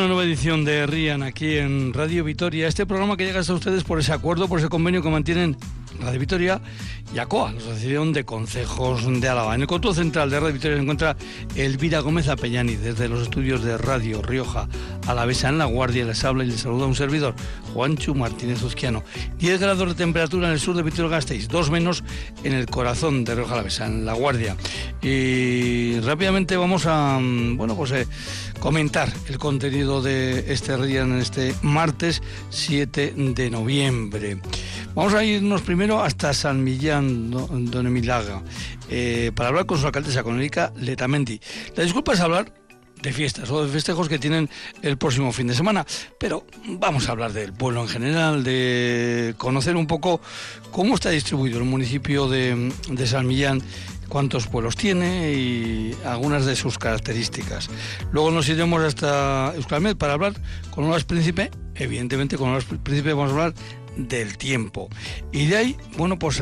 una nueva edición de Herrian aquí en Radio Vitoria. Este programa que llega hasta ustedes por ese acuerdo, por ese convenio que mantienen Radio Vitoria y ACOA, la Asociación de Concejos de Alava. En el control central de Radio Vitoria se encuentra Elvira Gómez Apeñani, desde los estudios de Radio Rioja Alavesa en La Guardia. Les habla y les saluda un servidor, Juantxo Martínez Oskiano. 10 grados de temperatura en el sur de Vitoria-Gasteiz, 2 menos en el corazón de Rioja Alavesa, en La Guardia. Y rápidamente vamos a, comentar el contenido de este Herrian este martes 7 de noviembre. Vamos a irnos primero hasta San Millán de Donemiliaga para hablar con su alcaldesa, con Erika Letamendi. La disculpa es hablar de fiestas o de festejos que tienen el próximo fin de semana, pero vamos a hablar del pueblo en general, de conocer un poco cómo está distribuido el municipio de San Millán, cuántos pueblos tiene y algunas de sus características. Luego nos iremos hasta Euskalmed para hablar con Olaz Príncipe. Evidentemente con Olaz Príncipe vamos a hablar del tiempo. Y de ahí,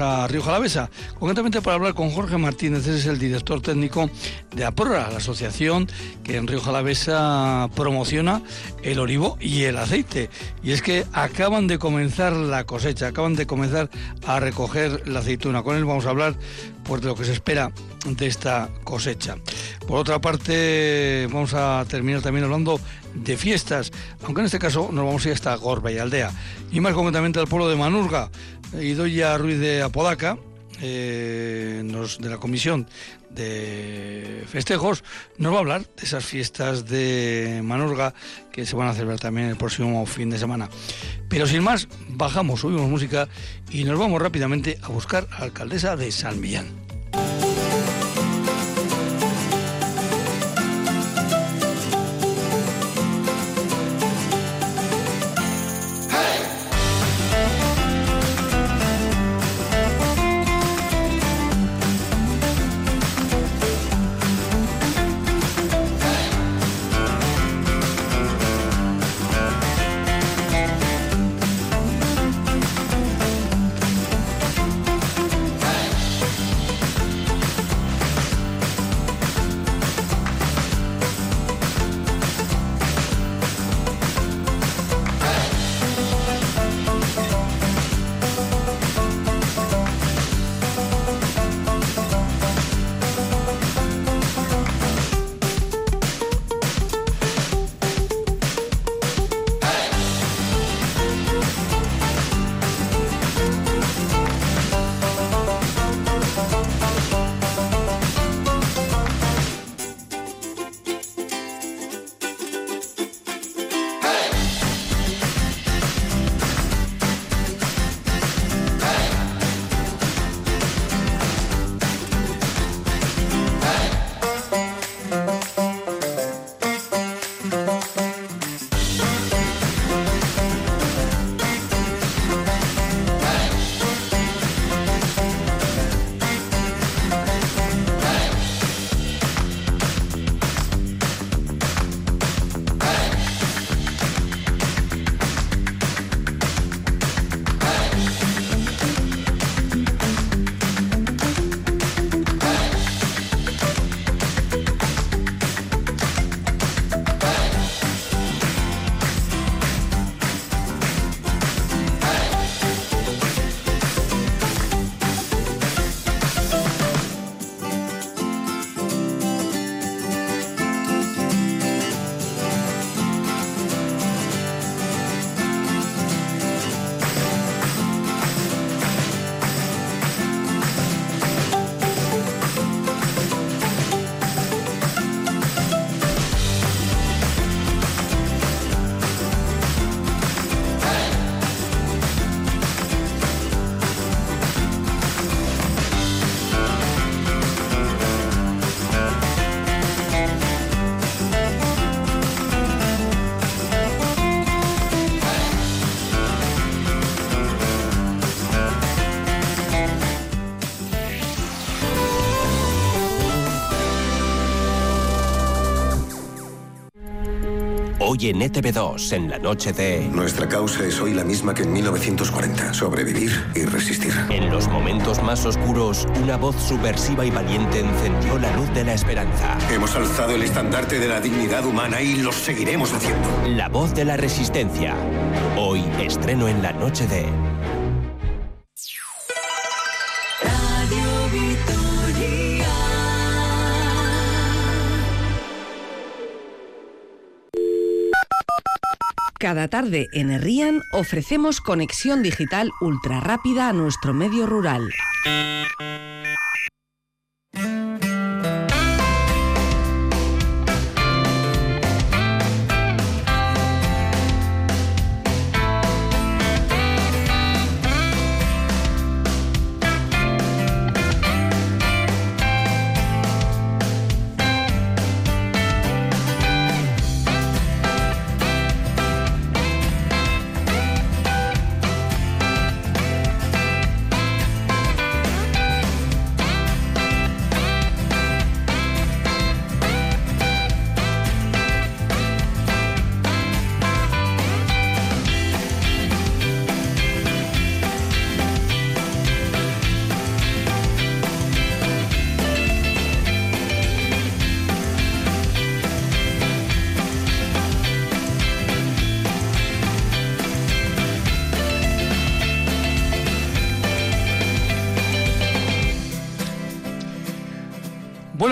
a Rioja Alavesa, concretamente para hablar con Jorge Martínez. Ese es el director técnico de Aproa, la asociación que en Rioja Alavesa promociona el olivo y el aceite. Y es que acaban de comenzar la cosecha, acaban de comenzar a recoger la aceituna. Con él vamos a hablar pues, de lo que se espera de esta cosecha. Por otra parte, vamos a terminar también hablando de fiestas, aunque en este caso nos vamos a ir hasta Gorbeialdea y más concretamente al pueblo de Manurga. Idoia Ruiz de Apodaca, de la Comisión de Festejos, nos va a hablar de esas fiestas de Manurga que se van a celebrar también el próximo fin de semana. Pero sin más, bajamos, subimos música y nos vamos rápidamente a buscar a la alcaldesa de San Millán. hoy en ETV2, en la noche de... Nuestra causa es hoy la misma que en 1940, sobrevivir y resistir. En los momentos más oscuros, una voz subversiva y valiente encendió la luz de la esperanza. Hemos alzado el estandarte de la dignidad humana y lo seguiremos haciendo. La voz de la resistencia. Hoy, estreno en la noche de... Cada tarde en Herrian ofrecemos conexión digital ultra rápida a nuestro medio rural.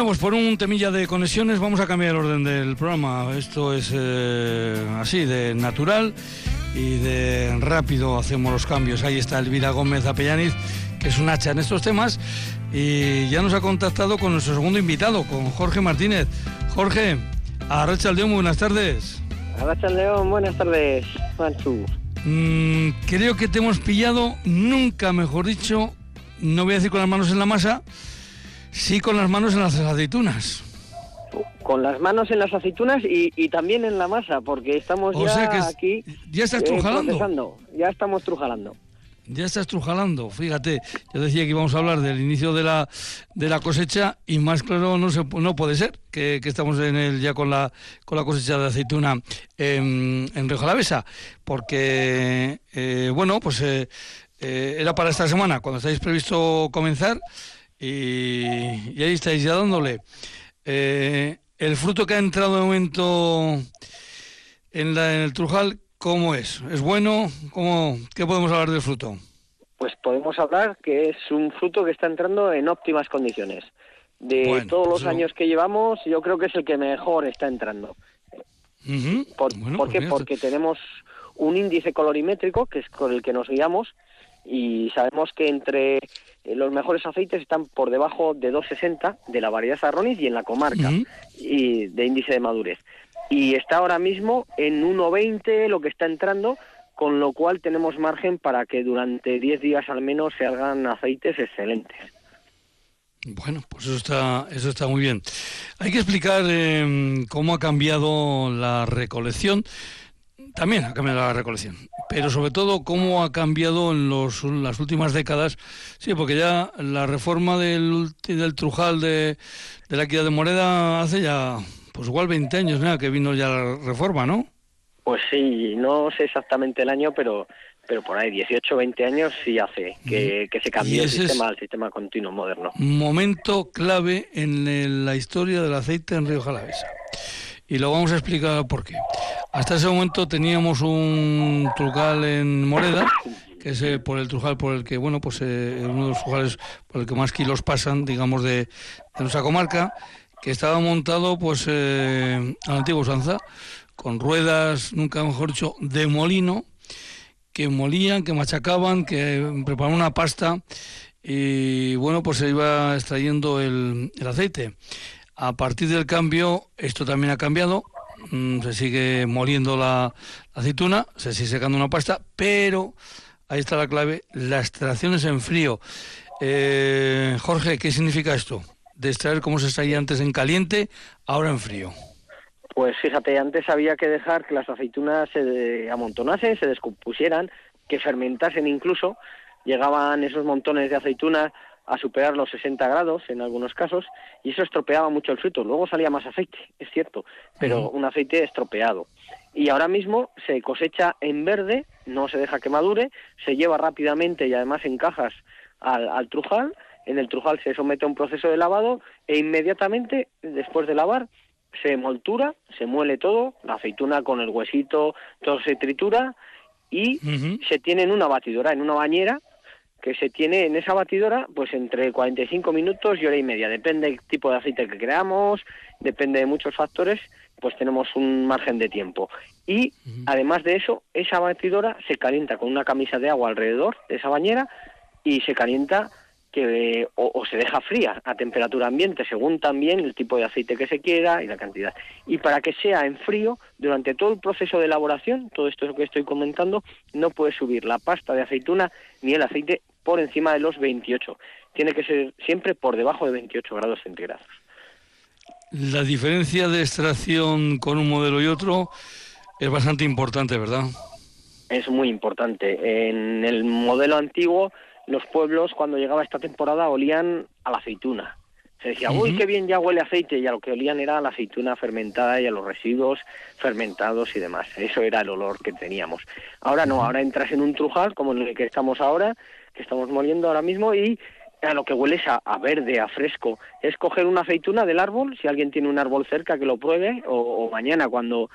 Pues por un temilla de conexiones vamos a cambiar el orden del programa. Esto es así, de natural y de rápido hacemos los cambios. Ahí está Elvira Gómez Apellaniz, que es un hacha en estos temas, y ya nos ha contactado con nuestro segundo invitado, con Jorge Martínez. Jorge, arratsaldeon, buenas tardes. Arratsaldeon, buenas tardes, Juantxo. Creo que te hemos pillado, nunca mejor dicho, no voy a decir con las manos en la masa, sí, con las manos en las aceitunas. Con las manos en las aceitunas y también en la masa, porque estamos aquí... ¿Ya estás trujalando? Ya estás trujalando, fíjate. Yo decía que íbamos a hablar del inicio de la cosecha y más claro no puede ser que estamos ya con la cosecha de aceituna en Rioja Alavesa, porque, era para esta semana, cuando estáis previsto comenzar... Y ahí estáis ya dándole el fruto que ha entrado de momento en el trujal. ¿Cómo es? ¿Es bueno? ¿Qué podemos hablar del fruto? Pues podemos hablar que es un fruto que está entrando en óptimas condiciones. Todos los años que llevamos, yo creo que es el que mejor está entrando. Uh-huh. ¿Por qué? Porque tenemos un índice colorimétrico que es con el que nos guiamos y sabemos que entre... los mejores aceites están por debajo de 2,60 de la variedad Arronis y en la comarca, uh-huh, y de índice de madurez. Y está ahora mismo en 1,20 lo que está entrando, con lo cual tenemos margen para que durante 10 días al menos se hagan aceites excelentes. Bueno, pues eso está muy bien. Hay que explicar cómo ha cambiado la recolección. También ha cambiado la recolección, pero sobre todo cómo ha cambiado en las últimas décadas. Sí, porque ya la reforma del trujal de la equidad de Moreda hace ya, pues igual 20 años, ¿no?, que vino ya la reforma, ¿no? Pues sí, no sé exactamente el año, pero por ahí 18, 20 años sí hace que se cambió el sistema al sistema continuo moderno. Momento clave en la historia del aceite en Rioja Alavesa. Y lo vamos a explicar por qué. Hasta ese momento teníamos un trujal en Moreda, que es uno de los trujales por el que más kilos pasan, digamos, de nuestra comarca, que estaba montado a la antigua usanza, con ruedas, nunca mejor dicho, de molino, que molían, que machacaban, que preparaban una pasta y se iba extrayendo el aceite. A partir del cambio, esto también ha cambiado, se sigue moliendo la aceituna, se sigue secando una pasta, pero ahí está la clave, las extracciones en frío. Jorge, ¿qué significa esto? De extraer como se extraía antes en caliente, ahora en frío. Pues fíjate, antes había que dejar que las aceitunas se amontonasen, se descompusieran, que fermentasen incluso, llegaban esos montones de aceitunas a superar los 60 grados en algunos casos, y eso estropeaba mucho el fruto. Luego salía más aceite, es cierto, pero un aceite estropeado. Y ahora mismo se cosecha en verde, no se deja que madure, se lleva rápidamente y además en cajas al trujal. En el trujal se somete a un proceso de lavado e inmediatamente después de lavar se moltura, se muele todo, la aceituna con el huesito, todo se tritura y se tiene en una batidora, en una bañera, que se tiene en esa batidora pues entre 45 minutos y hora y media. Depende del tipo de aceite que creamos, depende de muchos factores, pues tenemos un margen de tiempo. Y además de eso, esa batidora se calienta con una camisa de agua alrededor de esa bañera y se calienta o se deja fría a temperatura ambiente, según también el tipo de aceite que se quiera y la cantidad. Y para que sea en frío, durante todo el proceso de elaboración, todo esto que estoy comentando, no puede subir la pasta de aceituna ni el aceite por encima de los 28. Tiene que ser siempre por debajo de 28 grados centígrados. La diferencia de extracción con un modelo y otro es bastante importante, ¿verdad? Es muy importante. En el modelo antiguo, los pueblos, cuando llegaba esta temporada, olían a la aceituna. Se decía, uy, qué bien, ya huele aceite, y a lo que olían era a la aceituna fermentada y a los residuos fermentados y demás. Eso era el olor que teníamos. Ahora no, ahora entras en un trujal, como en el que estamos ahora, que estamos moliendo ahora mismo, y a lo que huele es a verde, a fresco. Es coger una aceituna del árbol, si alguien tiene un árbol cerca que lo pruebe, o mañana cuando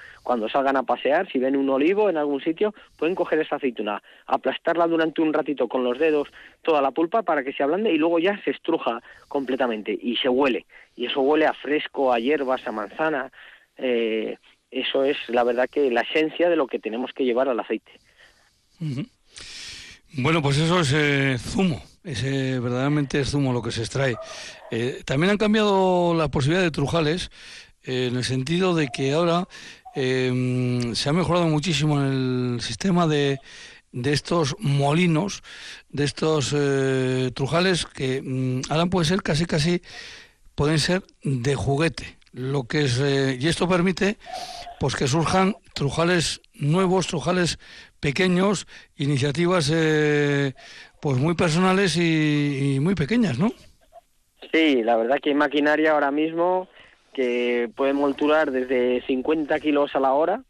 salgan a pasear, si ven un olivo en algún sitio, pueden coger esa aceituna, aplastarla durante un ratito con los dedos, toda la pulpa para que se ablande, y luego ya se estruja completamente y se huele. Y eso huele a fresco, a hierbas, a manzana. Eso es, la verdad, que la esencia de lo que tenemos que llevar al aceite. Bueno, pues eso es zumo. Verdaderamente es zumo lo que se extrae. También han cambiado la posibilidad de trujales en el sentido de que ahora se ha mejorado muchísimo en el sistema de estos molinos, de estos trujales que ahora pueden ser casi pueden ser de juguete. Lo que es y esto permite pues que surjan trujales nuevos, trujales pequeños, iniciativas pues muy personales y muy pequeñas, ¿no? Sí, la verdad que hay maquinaria ahora mismo que puede molturar desde 50 kilos a la hora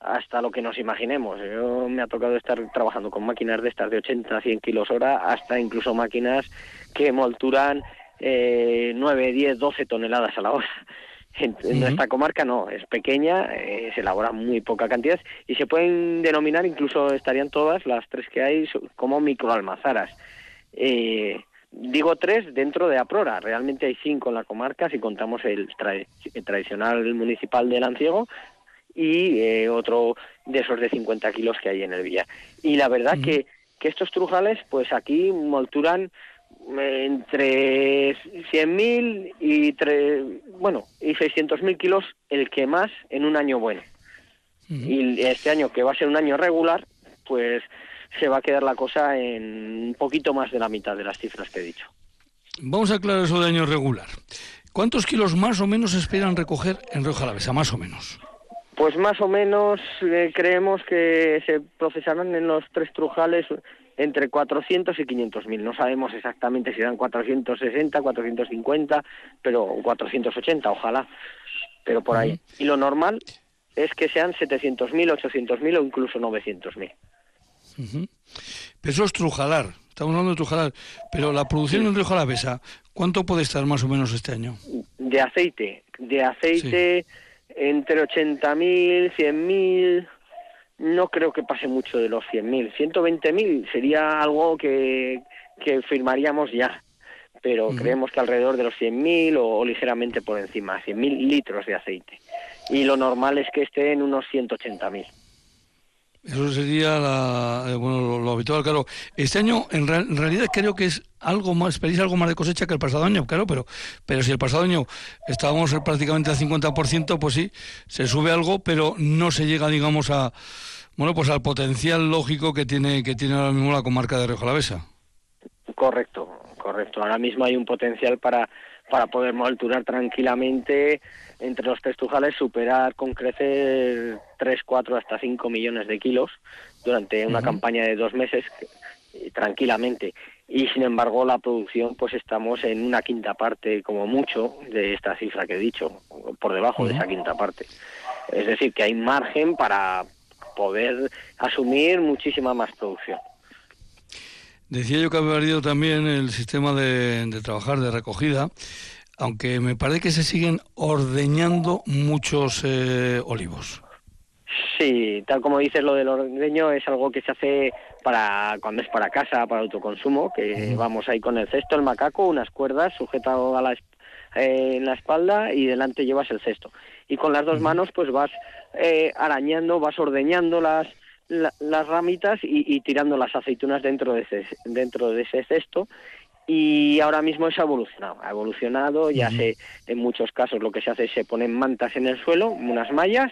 hasta lo que nos imaginemos. Yo me ha tocado estar trabajando con máquinas de estas de 80 a 100 kilos hora, hasta incluso máquinas que molturan 9, 10, 12 toneladas a la hora. En nuestra comarca no, es pequeña, se elabora muy poca cantidad y se pueden denominar, incluso estarían todas las tres que hay, como microalmazaras. Digo tres dentro de Aproa, realmente hay 5 en la comarca si contamos el tradicional municipal de Lanciego y otro de esos de 50 kilos que hay en el Villa. Y la verdad que estos trujales, pues aquí molturan entre 100.000 y 600.000 kilos, el que más, en un año bueno. Y este año, que va a ser un año regular, pues se va a quedar la cosa en un poquito más de la mitad de las cifras que he dicho. Vamos a aclarar eso de año regular. ¿Cuántos kilos más o menos esperan recoger en Rioja Alavesa, más o menos? Pues más o menos creemos que se procesarán en los tres trujales entre 400 y 500.000. No sabemos exactamente si eran 460, 450, pero 480, ojalá, pero por ahí. Y lo normal es que sean 700.000, 800.000 o incluso 900.000. Pero eso es trujalar, estamos hablando de trujalar, pero la producción en Rioja Alavesa, ¿cuánto puede estar más o menos este año? De aceite sí. Entre 80.000, 100.000... No creo que pase mucho de los 100.000. 120.000 sería algo que firmaríamos ya, pero creemos que alrededor de los 100.000 o ligeramente por encima, 100.000 litros de aceite. Y lo normal es que esté en unos 180.000. Eso sería lo habitual, claro. Este año, en realidad, creo que es algo más, esperáis algo más de cosecha que el pasado año, claro, pero si el pasado año estábamos prácticamente al 50%, pues sí, se sube algo, pero no se llega, digamos, al potencial lógico que tiene ahora mismo la comarca de Rioja Alavesa. Correcto. Ahora mismo hay un potencial para poder molturar tranquilamente entre los tres trujales, superar con crecer 3, 4, hasta 5 millones de kilos durante una campaña de 2 meses tranquilamente. y sin embargo la producción, pues estamos en una quinta parte como mucho de esta cifra que he dicho, por debajo de esa quinta parte. Es decir, que hay margen para poder asumir muchísima más producción. Decía yo que había variado también el sistema de trabajar, de recogida, aunque me parece que se siguen ordeñando muchos olivos. Sí, tal como dices, lo del ordeño es algo que se hace para cuando es para casa, para autoconsumo, que vamos ahí con el cesto, el macaco, unas cuerdas sujetado a la en la espalda y delante llevas el cesto. Y con las dos manos pues vas arañando, vas ordeñando las ramitas y tirando las aceitunas dentro de ese cesto. Y ahora mismo eso ha evolucionado, ya se, en muchos casos lo que se hace es se ponen mantas en el suelo, unas mallas,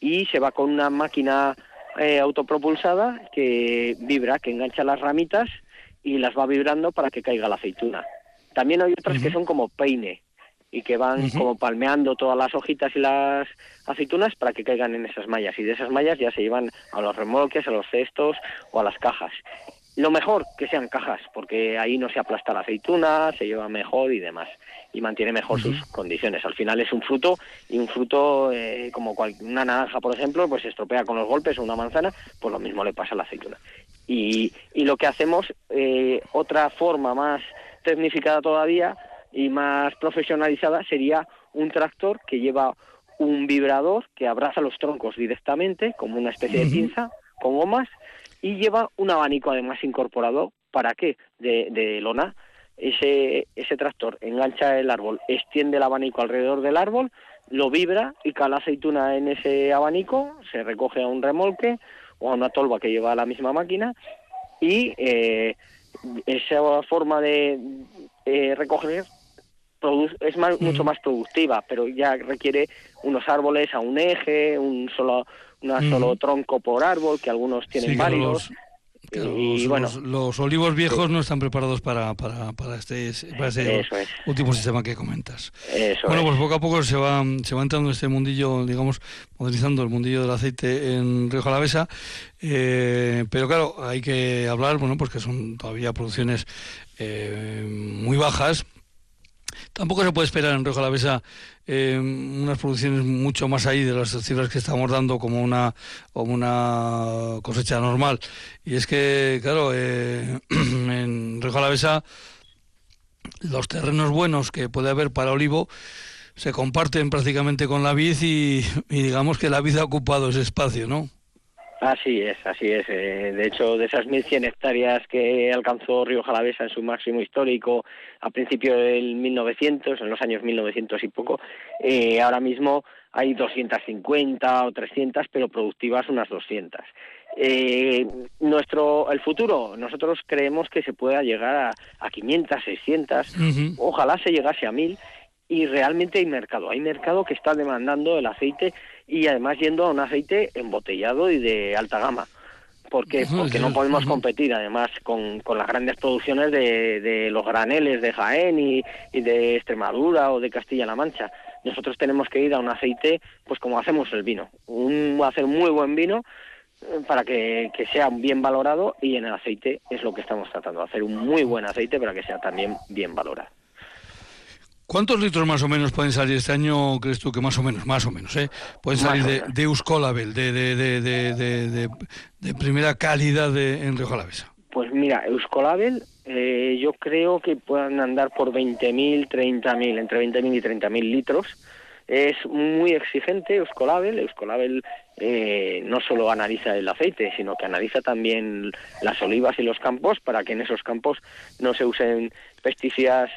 y se va con una máquina autopropulsada que vibra, que engancha las ramitas y las va vibrando para que caiga la aceituna. También hay otras que son como peine y que van como palmeando todas las hojitas y las aceitunas para que caigan en esas mallas, y de esas mallas ya se llevan a los remolques, a los cestos o a las cajas. Lo mejor que sean cajas, porque ahí no se aplasta la aceituna, se lleva mejor y demás, y mantiene mejor sus condiciones. Al final es un fruto, y un fruto como una naranja, por ejemplo, pues se estropea con los golpes, o una manzana, pues lo mismo le pasa a la aceituna. Y lo que hacemos, otra forma más tecnificada todavía y más profesionalizada, sería un tractor que lleva un vibrador que abraza los troncos directamente, como una especie de pinza con gomas, y lleva un abanico además incorporado, ¿para qué? De lona. Ese tractor engancha el árbol, extiende el abanico alrededor del árbol, lo vibra y cae la aceituna en ese abanico, se recoge a un remolque o a una tolva que lleva la misma máquina, y esa forma de recoger es más, mucho más productiva, pero ya requiere unos árboles a un eje, un solo tronco por árbol, que algunos tienen varios. Los olivos viejos no están preparados para este último sistema que comentas. Pues poco a poco se va entrando en este mundillo, digamos, modernizando el mundillo del aceite en Rioja Alavesa, pero claro, hay que hablar, pues que son todavía producciones muy bajas. Tampoco se puede esperar en Rioja Alavesa unas producciones mucho más ahí de las cifras que estamos dando como una cosecha normal. Y es que, claro, en Rioja Alavesa los terrenos buenos que puede haber para olivo se comparten prácticamente con la vid y digamos que la vid ha ocupado ese espacio, ¿no? Así es. De hecho, de esas 1.100 hectáreas que alcanzó Rioja Alavesa en su máximo histórico a principios del 1900, en los años 1900 y poco, ahora mismo hay 250 o 300, pero productivas unas 200. El futuro, nosotros creemos que se pueda llegar a 500, 600, ojalá se llegase a 1.000, y realmente hay mercado que está demandando el aceite, y además yendo a un aceite embotellado y de alta gama. ¿Por qué? Porque no podemos competir además con las grandes producciones de los graneles de Jaén y de Extremadura o de Castilla-La Mancha. Nosotros tenemos que ir a un aceite, pues como hacemos el vino, hacer muy buen vino para que sea bien valorado, y en el aceite es lo que estamos tratando, hacer un muy buen aceite para que sea también bien valorado. ¿Cuántos litros más o menos pueden salir este año, crees tú, que más o menos, pueden salir de Euskolabel, de primera calidad en Rioja Alavesa? Pues mira, Euskolabel yo creo que puedan andar por 20.000, 30.000, entre 20.000 y 30.000 litros. Es muy exigente Euskolabel. Euskolabel no solo analiza el aceite, sino que analiza también las olivas y los campos, para que en esos campos no se usen pesticidas,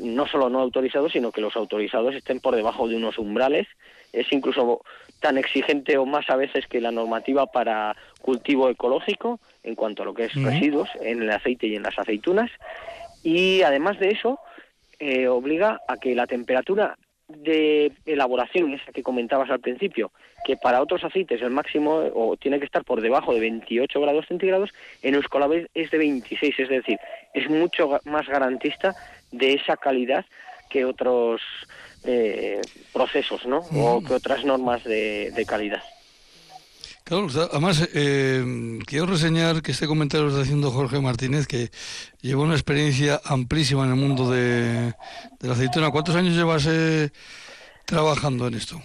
no solo no autorizados, sino que los autorizados estén por debajo de unos umbrales. Es incluso tan exigente o más a veces que la normativa para cultivo ecológico en cuanto a lo que es residuos en el aceite y en las aceitunas. Y además de eso, obliga a que la temperatura de elaboración, esa que comentabas al principio, que para otros aceites el máximo o tiene que estar por debajo de 28 grados centígrados, en Euskolabel es de 26, es decir, es mucho más garantista de esa calidad que otros procesos, ¿no? O que otras normas de calidad. Claro, además quiero reseñar que este comentario lo está haciendo Jorge Martínez, que lleva una experiencia amplísima en el mundo de la aceituna. ¿Cuántos años llevas trabajando en esto?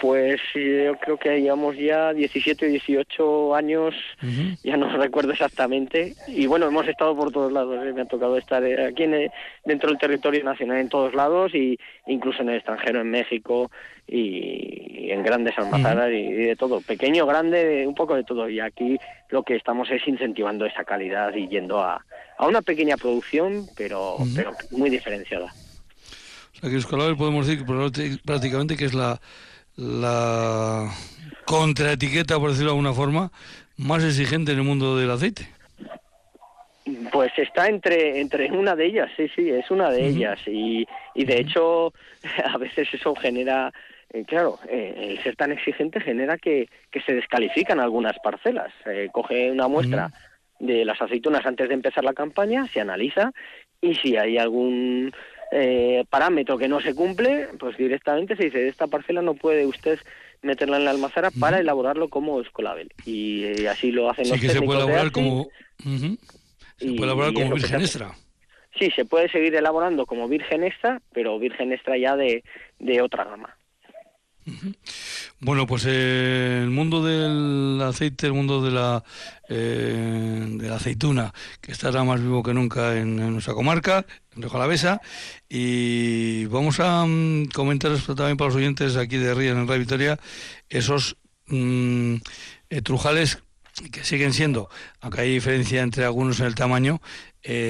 Pues yo creo que llevamos ya 17, 18 años, uh-huh. Ya no recuerdo exactamente. Y bueno, hemos estado por todos lados, me ha tocado estar aquí dentro del territorio nacional en todos lados, y incluso en el extranjero, en México y en grandes almazaras, uh-huh. y de todo, pequeño, grande, un poco de todo. Y aquí lo que estamos es incentivando esa calidad y yendo a una pequeña producción, uh-huh. pero muy diferenciada. O sea que Euskalabel podemos decir que prácticamente que es la contraetiqueta, por decirlo de alguna forma, más exigente en el mundo del aceite. Pues está entre una de ellas, sí, es una de ellas, y de hecho a veces eso genera, el ser tan exigente genera que se descalifican algunas parcelas. Coge una muestra de las aceitunas antes de empezar la campaña, se analiza, y si hay algún parámetro que no se cumple, pues directamente se dice, esta parcela no puede usted meterla en la almazara para elaborarlo como Euskolabel, y así lo hacen los técnicos. Sí, que se puede elaborar como virgen extra. Sí, se puede seguir elaborando como virgen extra, pero virgen extra ya de otra gama. Bueno, pues el mundo del aceite, el mundo de la aceituna, que estará más vivo que nunca en nuestra comarca, en Rioja Alavesa, y vamos a comentar esto también para los oyentes aquí de Herrian, en Radio Vitoria, esos trujales que siguen siendo, aunque hay diferencia entre algunos en el tamaño,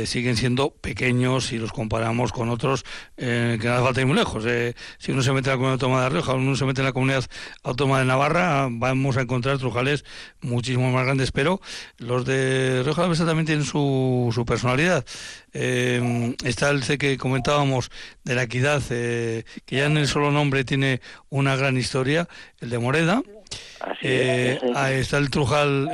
siguen siendo pequeños si los comparamos con otros que nada falta ir muy lejos. Si uno se mete en la Comunidad Autónoma de Rioja, uno se mete en la Comunidad Autónoma de Navarra, vamos a encontrar trujales muchísimo más grandes, pero los de Rioja Alavesa también tienen su personalidad. Está el que comentábamos de la Equidad, que ya en el solo nombre tiene una gran historia, el de Moreda. Ahí está el Trujal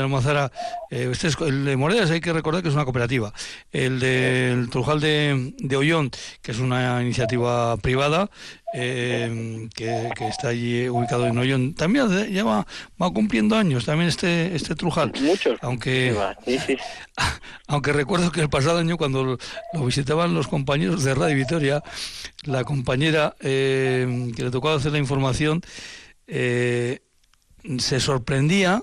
Almazara, este es el de Moredas, hay que recordar que es una cooperativa, el Trujal de Ollón, que es una iniciativa privada, que está allí ubicado en Ollón, también ya va cumpliendo años también este Trujal. Muchos. Aunque recuerdo que el pasado año, cuando lo visitaban los compañeros de Radio Vitoria, la compañera que le tocó hacer la información, se sorprendía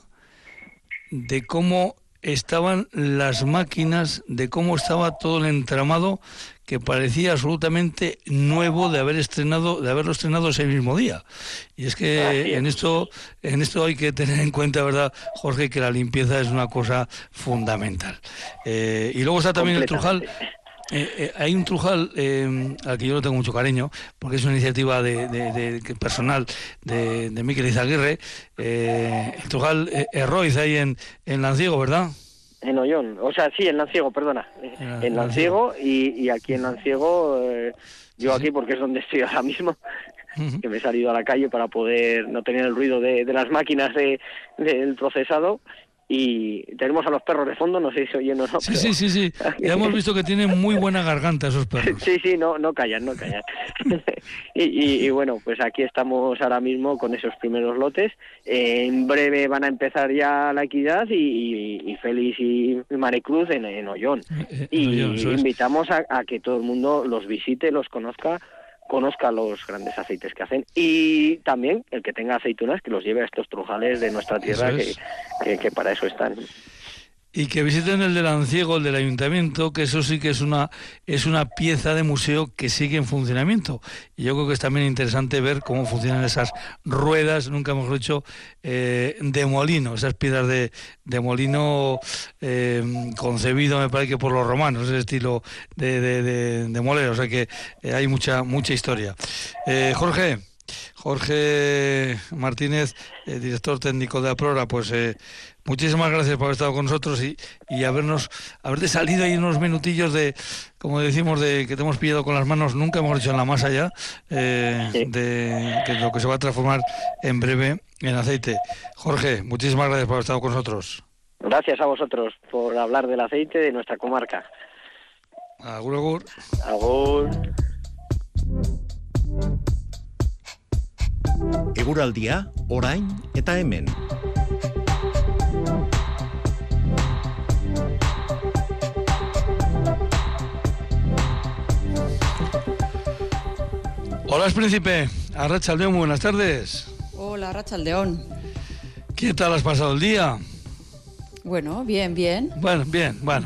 de cómo estaban las máquinas, de cómo estaba todo el entramado, que parecía absolutamente nuevo de haberlo estrenado ese mismo día. Y es que en esto hay que tener en cuenta, ¿verdad, Jorge?, que la limpieza es una cosa fundamental. Y luego está también el Trujal. Hay un trujal al que yo le tengo mucho cariño, porque es una iniciativa de personal de Miquel Izaguirre, el Trujal Erroiz, ahí en Lanciego, ¿verdad? En Ollón, en Lanciego, perdona. En Lanciego, y aquí en Lanciego, yo aquí porque es donde estoy ahora mismo, que me he salido a la calle para poder no tener el ruido de las máquinas del procesado. Y tenemos a los perros de fondo, no sé si oyen o no. Sí. Ya hemos visto que tienen muy buena garganta esos perros. Sí, no callan. y bueno, pues aquí estamos ahora mismo con esos primeros lotes. En breve van a empezar ya la Equidad y Félix y Maricruz en Ollón. Y invitamos a que todo el mundo los visite, los conozca los grandes aceites que hacen, y también el que tenga aceitunas que los lleve a estos trujales de nuestra tierra, que para eso están. Y que visiten el de Lanciego, el del Ayuntamiento, que eso sí que es una pieza de museo que sigue en funcionamiento. Y yo creo que es también interesante ver cómo funcionan esas ruedas, nunca hemos dicho, de molino, esas piedras de molino concebido, me parece que por los romanos, ese estilo de molero. O sea que hay mucha historia. Jorge Martínez, director técnico de Aproa, pues muchísimas gracias por haber estado con nosotros y haberte salido ahí unos minutillos como decimos, de que te hemos pillado con las manos, nunca hemos hecho en la masa ya, de que es lo que se va a transformar en breve en aceite. Jorge, muchísimas gracias por haber estado con nosotros. Gracias a vosotros por hablar del aceite de nuestra comarca. Agur. Agur. Eguraldia, orain eta hemen. Hola, Príncipe. Arratsaldeon, buenas tardes. Hola, Arratsaldeon. ¿Qué tal has pasado el día? Bueno, bien. Bueno,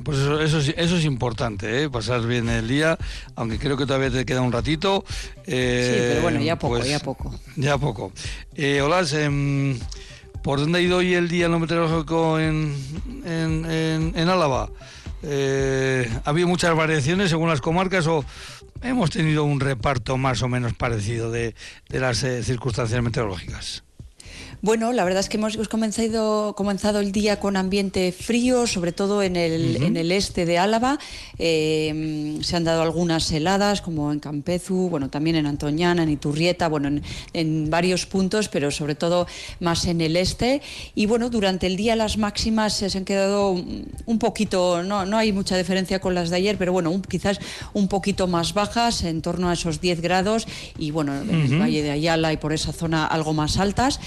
pues eso es importante, ¿eh? Pasar bien el día, aunque creo que todavía te queda un ratito. Sí, pero bueno, ya poco. Olas, ¿por dónde ha ido hoy el día no meteorológico en Álava? ¿Ha habido muchas variaciones según las comarcas o hemos tenido un reparto más o menos parecido de las circunstancias meteorológicas? Bueno, la verdad es que hemos comenzado el día con ambiente frío, sobre todo en el este de Álava. Se han dado algunas heladas, como en Campezu, bueno, también en Antoñana, en Iturrieta, bueno, en varios puntos, pero sobre todo más en el este. Y bueno, durante el día las máximas se han quedado un poquito, no hay mucha diferencia con las de ayer, pero bueno, quizás un poquito más bajas, en torno a esos 10 grados, y bueno, en el Valle de Ayala y por esa zona algo más altas.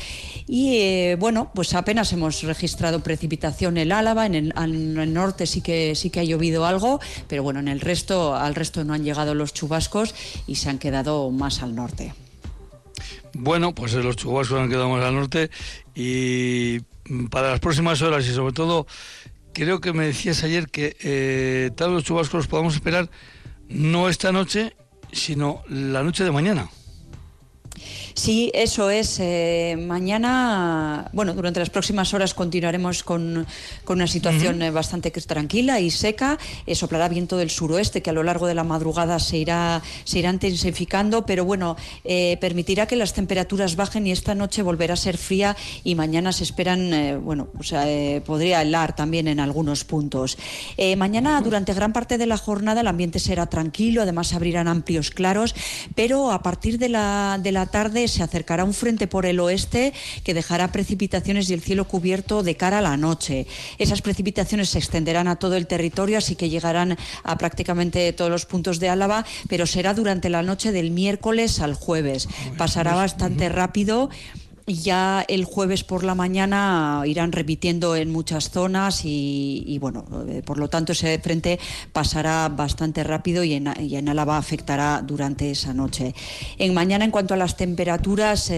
Y bueno, pues apenas hemos registrado precipitación en Álava, en el norte sí que ha llovido algo, pero bueno, en el resto, al resto no han llegado los chubascos y se han quedado más al norte. Bueno, pues los chubascos han quedado más al norte y para las próximas horas y sobre todo, creo que me decías ayer que tal vez los chubascos los podamos esperar no esta noche, sino la noche de mañana. Sí, eso es. Mañana, bueno, durante las próximas horas continuaremos con una situación bastante tranquila y seca. Soplará viento del suroeste, que a lo largo de la madrugada se irá intensificando, pero bueno, permitirá que las temperaturas bajen y esta noche volverá a ser fría y mañana se esperan, podría helar también en algunos puntos. Mañana, durante gran parte de la jornada, el ambiente será tranquilo, además abrirán amplios claros, pero a partir de la tarde se acercará un frente por el oeste que dejará precipitaciones y el cielo cubierto de cara a la noche. Esas precipitaciones se extenderán a todo el territorio, así que llegarán a prácticamente todos los puntos de Álava, pero será durante la noche del miércoles al jueves. Pasará bastante rápido. Ya el jueves por la mañana irán repitiendo en muchas zonas y bueno, por lo tanto ese frente pasará bastante rápido y en Álava afectará durante esa noche. En mañana, en cuanto a las temperaturas,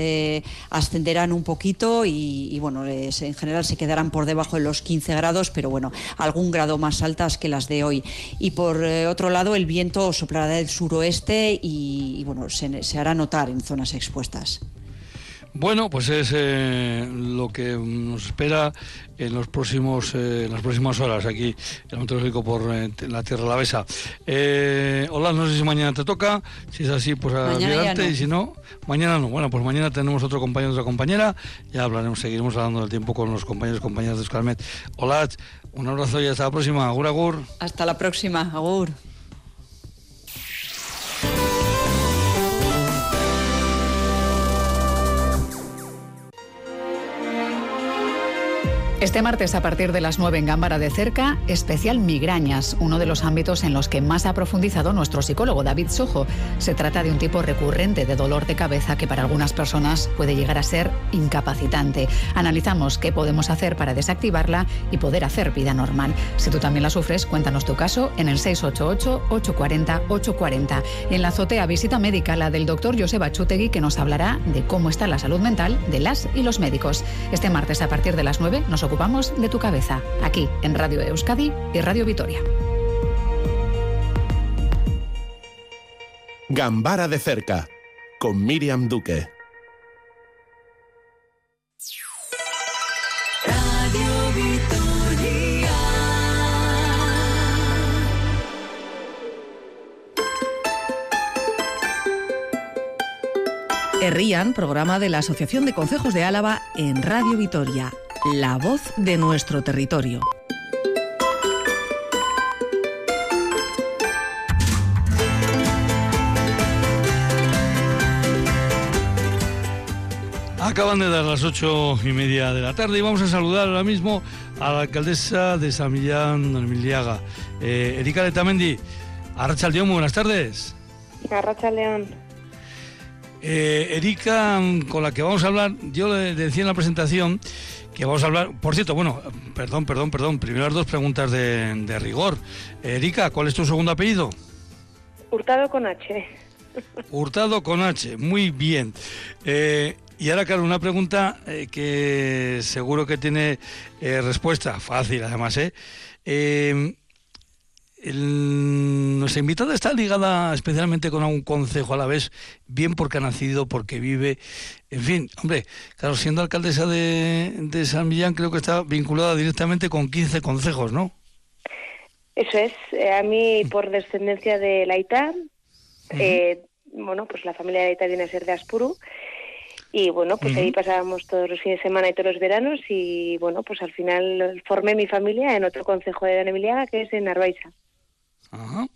ascenderán un poquito y bueno, en general se quedarán por debajo de los 15 grados, pero bueno, algún grado más altas que las de hoy. Y por otro lado, el viento soplará del suroeste y bueno, se hará notar en zonas expuestas. Bueno, pues es lo que nos espera en las próximas horas aquí en Meteorológico por la Tierra Alavesa. Hola, no sé si mañana te toca, si es así, pues adelante, no. Y si no, mañana no. Bueno, pues mañana tenemos otro compañero, otra compañera, ya hablaremos, seguiremos hablando del tiempo con los compañeros y compañeras de Euskalmed. Hola, un abrazo y hasta la próxima. Agur, agur. Hasta la próxima, agur. Este martes, a partir de las 9 en Gámbara de Cerca, especial migrañas, uno de los ámbitos en los que más ha profundizado nuestro psicólogo David Sojo. Se trata de un tipo recurrente de dolor de cabeza que para algunas personas puede llegar a ser incapacitante. Analizamos qué podemos hacer para desactivarla y poder hacer vida normal. Si tú también la sufres, cuéntanos tu caso en el 688-840-840. Y en la azotea visita médica, la del doctor José Bachutegui, que nos hablará de cómo está la salud mental de las y los médicos. Este martes, a partir de las 9, nos ocupamos de tu cabeza, aquí en Radio Euskadi y Radio Vitoria. Gámbara de Cerca, con Miriam Duque. Radio Vitoria. Herrian, programa de la Asociación de Concejos de Álava en Radio Vitoria. La voz de nuestro territorio. Acaban de dar las 8:30 de la tarde y vamos a saludar ahora mismo a la alcaldesa de San Millán de Donemiliaga, Erika Letamendi. Arratsaldeon, muy buenas tardes. Arratsaldeon. Erika, con la que vamos a hablar, yo le decía en la presentación que vamos a hablar, por cierto, bueno, perdón, primero las dos preguntas de rigor. Erika, ¿cuál es tu segundo apellido? Hurtado con H. Hurtado con H, muy bien. Y ahora, claro, una pregunta que seguro que tiene respuesta fácil, además, ¿eh? Nuestra invitada está ligada especialmente con algún concejo a la vez, bien porque ha nacido, porque vive, en fin, hombre, claro, siendo alcaldesa de San Millán, creo que está vinculada directamente con 15 concejos, ¿no? Eso es, a mí por descendencia de la Aita, bueno, pues la familia de la Aita viene a ser de Aspuru, y bueno, pues ahí pasábamos todos los fines de semana y todos los veranos, y bueno, pues al final formé mi familia en otro concejo de Donemiliaga, que es en Arbaiza. Ajá.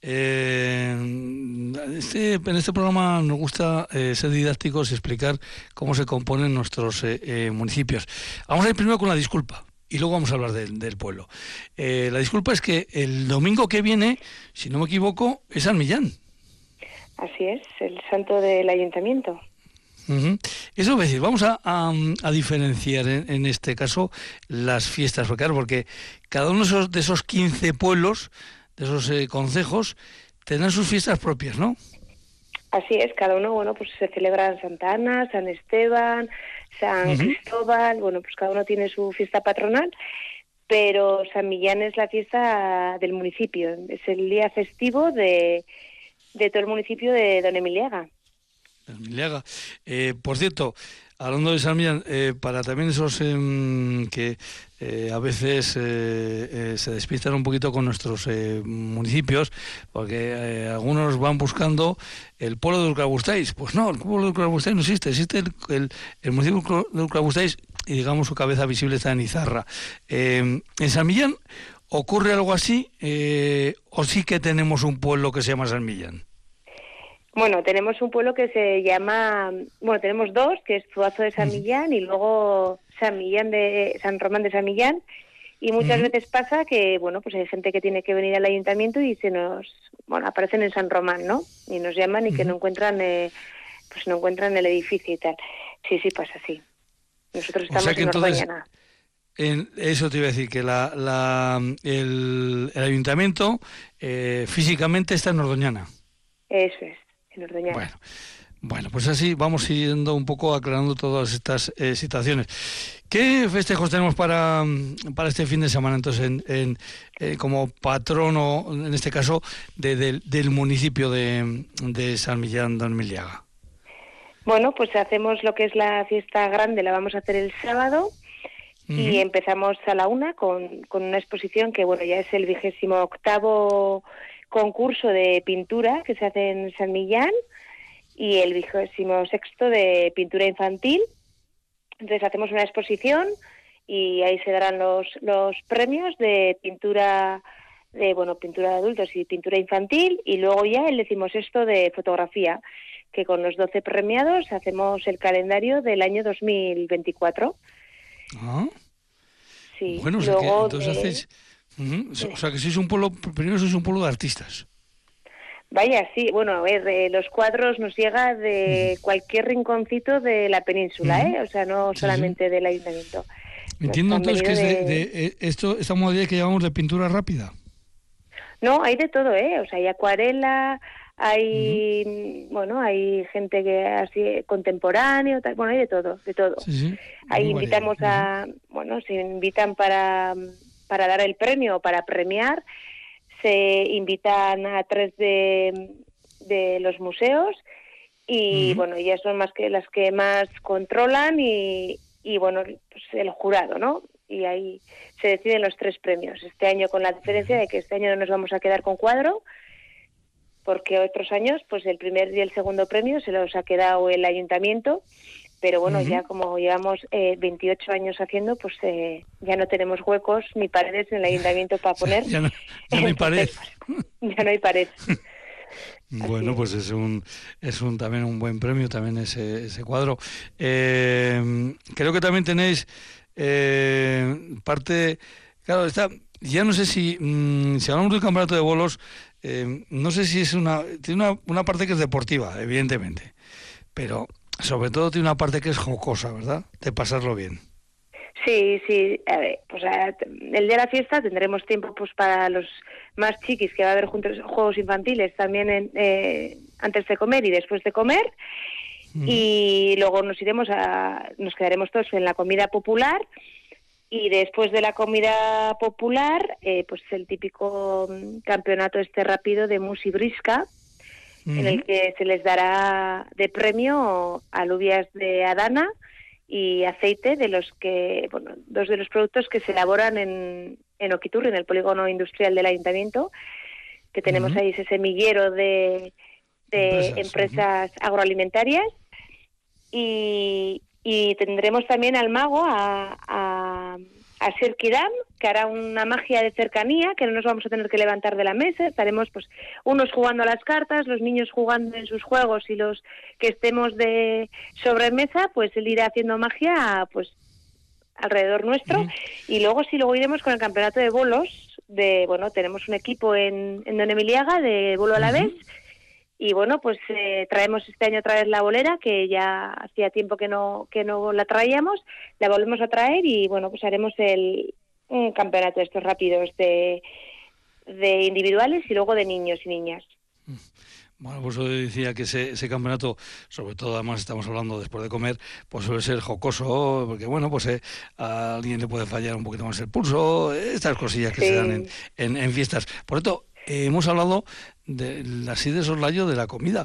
En este programa nos gusta ser didácticos y explicar cómo se componen nuestros municipios. Vamos a ir primero con la disculpa y luego vamos a hablar del pueblo. La disculpa es que el domingo que viene, si no me equivoco, es San Millán. Así es, el santo del ayuntamiento. Eso es decir, vamos a diferenciar en este caso las fiestas, porque cada uno de esos 15 pueblos, de esos concejos, tendrán sus fiestas propias, ¿no? Así es, cada uno, bueno, pues se celebran Santa Ana, San Esteban, San Cristóbal, bueno, pues cada uno tiene su fiesta patronal, pero San Millán es la fiesta del municipio, es el día festivo de todo el municipio de Donemiliaga. Por cierto, hablando de San Millán, para también esos que a veces se despistan un poquito con nuestros municipios, porque algunos van buscando el pueblo de Urkabustaiz. Pues no, el pueblo de Urkabustaiz no existe, existe el municipio de Urkabustaiz y digamos su cabeza visible está en Izarra. En San Millán ocurre algo así, o sí que tenemos un pueblo que se llama San Millán. Bueno, tenemos un pueblo que se llama... Bueno, tenemos dos, que es Zuazo de San Millán y luego San Román de San Millán. Y muchas veces pasa que, bueno, pues hay gente que tiene que venir al ayuntamiento y se nos... Bueno, aparecen en San Román, ¿no? Y nos llaman y que no encuentran pues no encuentran el edificio y tal. Sí, sí, pasa así. Nosotros estamos, o sea, que en entonces, Orbañana. Eso te iba a decir, que el ayuntamiento físicamente está en Ordoñana. Eso es. Bueno, pues así vamos yendo un poco aclarando todas estas situaciones. ¿Qué festejos tenemos para este fin de semana, entonces, como patrono, en este caso, del municipio de San Millán de Donemiliaga? Bueno, pues hacemos lo que es la fiesta grande, la vamos a hacer el sábado, y empezamos a la 1:00 con una exposición que, bueno, ya es el 28º... concurso de pintura que se hace en San Millán y el 26º de pintura infantil. Entonces hacemos una exposición y ahí se darán los premios de pintura pintura de adultos y pintura infantil, y luego ya el 16º de fotografía, que con los 12 premiados hacemos el calendario del año 2024. Ah. Sí. Bueno, o sea, luego que entonces hacéis... O sea, que sois un pueblo de artistas. Vaya, sí. Bueno, a ver, los cuadros nos llega de cualquier rinconcito de la península, ¿eh? O sea, no solamente del ayuntamiento. Entiendo entonces que es de esta modalidad que llamamos de pintura rápida. No, hay de todo, ¿eh? O sea, hay acuarela, hay, bueno, hay gente que así contemporáneo, tal, bueno, hay de todo, de todo. Sí, sí. Ahí invitamos bueno, se invitan para dar el premio o para premiar, se invitan a 3 de los museos y, bueno, ellas son más que las que más controlan y bueno, pues el jurado, ¿no? Y ahí se deciden los 3 premios. Este año, con la diferencia de que este año no nos vamos a quedar con cuadro, porque otros años, pues el primer y el segundo premio se los ha quedado el ayuntamiento. Pero bueno, ya como llevamos 28 años haciendo, pues ya no tenemos huecos ni paredes en el ayuntamiento para poner. Ya no hay pared. Ya no hay pared. Bueno, pues es un también un buen premio también ese cuadro. Creo que también tenéis parte... Claro, ya no sé si hablamos del campeonato de bolos, no sé si es tiene una parte que es deportiva, evidentemente, pero... Sobre todo tiene una parte que es jocosa, ¿verdad? De pasarlo bien. Sí, a ver, pues el día de la fiesta tendremos tiempo pues para los más chiquis, que va a haber juegos infantiles también antes de comer y después de comer, y luego nos quedaremos todos en la comida popular, y después de la comida popular, pues el típico campeonato este rápido de mus y brisca, en el que se les dará de premio alubias de Adana y aceite de los que, bueno, dos de los productos que se elaboran en Oquiturri, en el polígono industrial del ayuntamiento, que tenemos ahí ese semillero de empresas agroalimentarias, y tendremos también al mago a Sirkidam, que hará una magia de cercanía, que no nos vamos a tener que levantar de la mesa. Estaremos pues unos jugando a las cartas, los niños jugando en sus juegos, y los que estemos de sobremesa, pues él irá haciendo magia pues alrededor nuestro. Y luego luego iremos con el campeonato de bolos, tenemos un equipo en Donemiliaga de bolo alavés. Y bueno, pues traemos este año otra vez la bolera, que ya hacía tiempo que no la traíamos, la volvemos a traer, y bueno, pues haremos un campeonato de estos rápidos de individuales y luego de niños y niñas. Bueno, pues yo decía que ese campeonato, sobre todo, además estamos hablando después de comer, pues suele ser jocoso, porque bueno, pues a alguien le puede fallar un poquito más el pulso, estas cosillas que se dan en fiestas. Por esto, hemos hablado así de soslayo de la comida,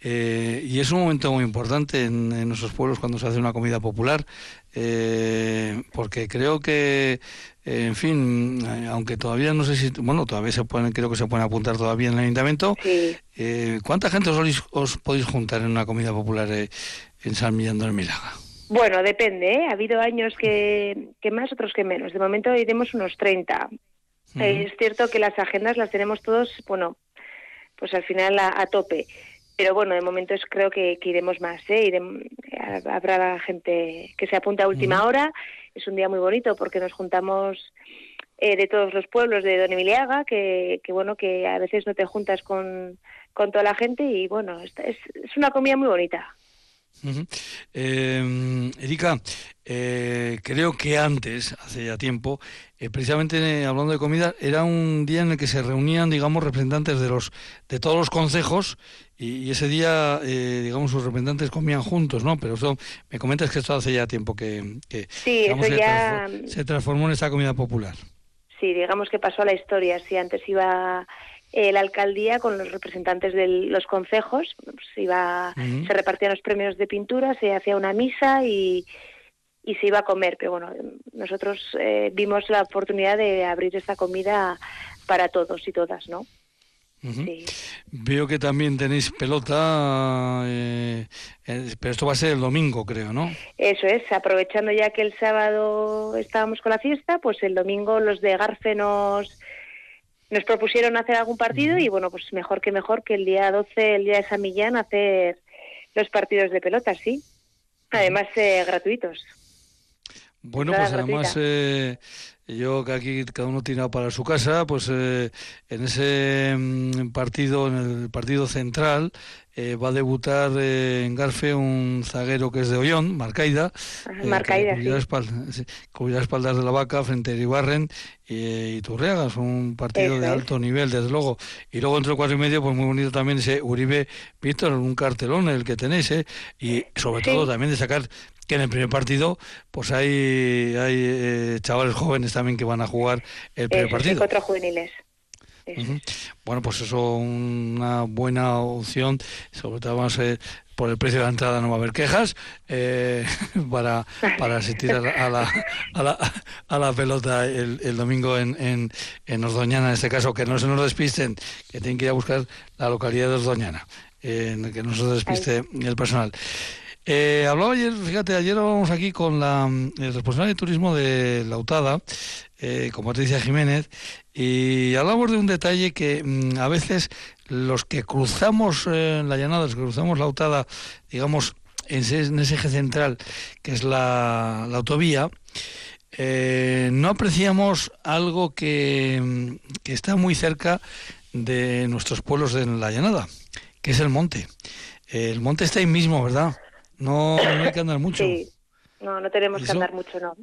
y es un momento muy importante en nuestros pueblos cuando se hace una comida popular, porque creo que, en fin, aunque todavía no sé si, todavía creo que se pueden apuntar todavía en el ayuntamiento. Sí. ¿Cuánta gente os podéis juntar en una comida popular en San Millán de Donemiliaga? Bueno, depende, ha habido años que más, otros que menos. De momento iremos unos 30. Es cierto que las agendas las tenemos todos, pues al final a tope. Pero bueno, de momento creo que iremos más, habrá gente que se apunta a última hora. Es un día muy bonito porque nos juntamos de todos los pueblos de Donemiliaga, que a veces no te juntas con toda la gente, y bueno, es una comida muy bonita. Erika, creo que antes, hace ya tiempo, precisamente hablando de comida, era un día en el que se reunían, digamos, representantes de todos los concejos, y ese día, digamos, sus representantes comían juntos, ¿no? Pero esto, me comentas que esto hace ya tiempo que sí, digamos, eso ya se transformó en esta comida popular. Sí, digamos que pasó a la historia. Si antes iba la alcaldía con los representantes de los concejos, pues se repartían los premios de pintura, se hacía una misa y se iba a comer. Pero bueno, nosotros vimos la oportunidad de abrir esta comida para todos y todas, ¿no? Sí. Veo que también tenéis pelota, pero esto va a ser el domingo, creo, ¿no? Eso es, aprovechando ya que el sábado estábamos con la fiesta, pues el domingo los de Garfe nos propusieron hacer algún partido, y bueno, pues mejor que el día 12, el día de San Millán, hacer los partidos de pelota, sí. Además, gratuitos. Bueno, pues además, yo que aquí cada uno tira para su casa, pues en ese partido, en el partido central, va a debutar en Garfe un zaguero que es de Ollón, Marcaida. Cubrirá espaldas de la vaca frente a Iribarren y Turriaga. Es un partido de alto nivel, desde luego. Y luego entre 4:30, pues muy bonito también ese Uribe Víctor, un cartelón el que tenéis, y sobre todo también de sacar que en el primer partido pues hay chavales jóvenes también que van a jugar el primer partido. Sí, 4 juveniles. Bueno, pues eso, una buena opción, sobre todo vamos a ver, por el precio de la entrada no va a haber quejas para asistir a la pelota el domingo en Ordoñana, en este caso, que no se nos despisten, que tienen que ir a buscar la localidad de Ordoñana, que no se nos despiste el personal. Hablaba ayer, fíjate, ayer hablábamos aquí con el responsable de turismo de Lautada, con Patricia Jiménez, y hablamos de un detalle que a veces los que cruzamos la llanada, los que cruzamos Lautada, digamos, en ese eje central, que es la autovía, no apreciamos algo que está muy cerca de nuestros pueblos de la llanada, que es el monte. El monte está ahí mismo, ¿verdad? No hay que andar mucho. Sí, No tenemos que andar mucho, ¿no?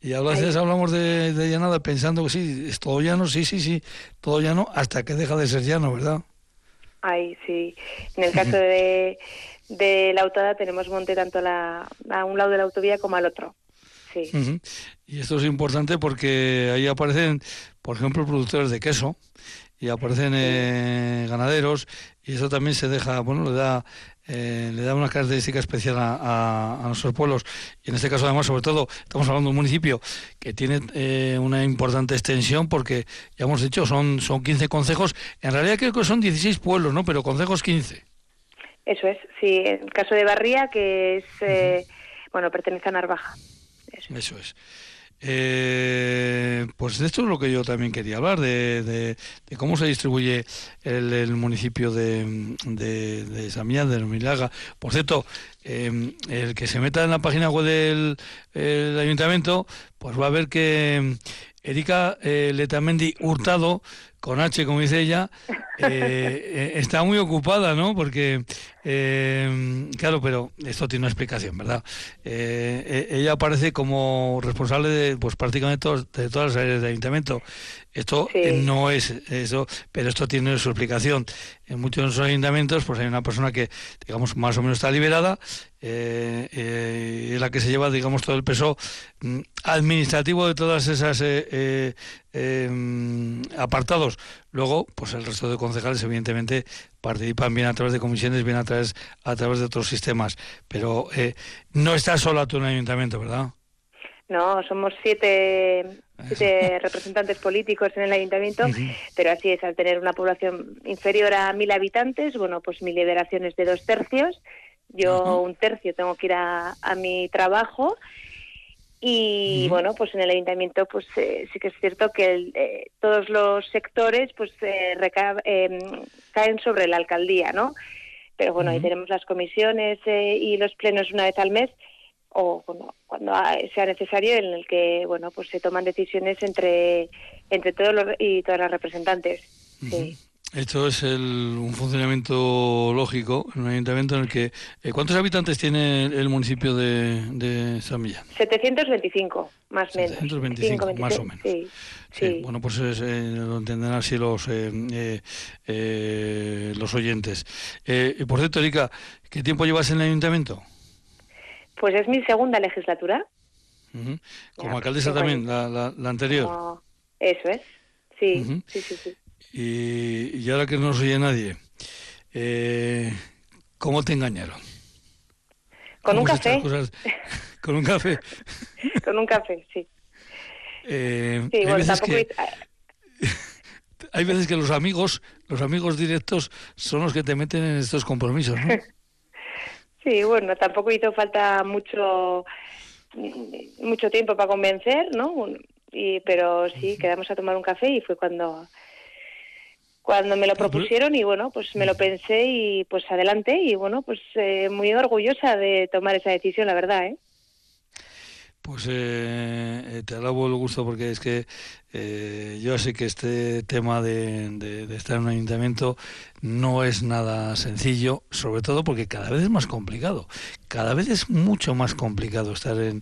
Y a veces hablamos de llanada pensando que sí, es todo llano, sí, todo llano, hasta que deja de ser llano, ¿verdad? Ay, sí. En el caso de la Autada tenemos monte tanto a un lado de la autovía como al otro. Sí. Uh-huh. Y esto es importante porque ahí aparecen, por ejemplo, productores de queso y aparecen ganaderos, y eso también se deja, bueno, le da una característica especial a nuestros pueblos. Y en este caso, además, sobre todo, estamos hablando de un municipio que tiene una importante extensión, porque, ya hemos dicho, son 15 concejos. En realidad creo que son 16 pueblos, ¿no? Pero concejos 15. Eso es, sí. En el caso de Barría, que es, pertenece a Narvaja. Eso es. Pues de esto es lo que yo también quería hablar, de cómo se distribuye el municipio de San Millán de Donemiliaga. Por cierto, el que se meta en la página web del ayuntamiento, pues va a ver que Erika Letamendi Hurtado, con H, como dice ella, está muy ocupada, ¿no? Porque, claro, pero esto tiene una explicación, ¿verdad? Ella aparece como responsable de, pues, prácticamente de todas las áreas del ayuntamiento. Esto no es eso, pero esto tiene su explicación. En muchos de nuestros ayuntamientos, pues hay una persona que, digamos, más o menos está liberada, es la que se lleva, digamos, todo el peso administrativo de todas esas apartados. Luego, pues el resto de concejales, evidentemente, participan bien a través de comisiones, bien a través de otros sistemas. Pero no estás sola tú en el ayuntamiento, ¿verdad? No, somos siete representantes políticos en el ayuntamiento, pero así es, al tener una población inferior a 1.000 habitantes, bueno, pues mi liberación es de 2 tercios. Yo un tercio tengo que ir a mi trabajo y, bueno, pues en el ayuntamiento pues sí que es cierto que todos los sectores pues caen sobre la alcaldía, ¿no? Pero bueno, ahí tenemos las comisiones y los plenos una vez al mes, o bueno, cuando sea necesario, en el que bueno pues se toman decisiones entre todos y todas las representantes. Sí. Esto es un funcionamiento lógico en un ayuntamiento en el que... ¿cuántos habitantes tiene el municipio de San Millán? 725, más o menos. 725, más o menos. Sí. Bueno, pues lo entenderán así los oyentes. Y por cierto, Erika, ¿qué tiempo llevas en el ayuntamiento? Pues es mi segunda legislatura. Uh-huh. Como alcaldesa también, la anterior. Como... Eso es, sí, uh-huh. Sí. Y ahora que no os oye nadie, ¿cómo te engañaron? Con un café. ¿Con un café? Con un café, sí. Sí, bueno, tampoco... Hay veces que los amigos directos son los que te meten en estos compromisos, ¿no? Sí, bueno, tampoco hizo falta mucho tiempo para convencer, ¿no? Pero sí, quedamos a tomar un café y fue cuando me lo propusieron y, bueno, pues me lo pensé y, pues, adelante. Y, bueno, pues muy orgullosa de tomar esa decisión, la verdad, ¿eh? Pues te alabo el gusto, porque es que yo sé que este tema de estar en un ayuntamiento no es nada sencillo, sobre todo porque cada vez es más complicado. Cada vez es mucho más complicado estar en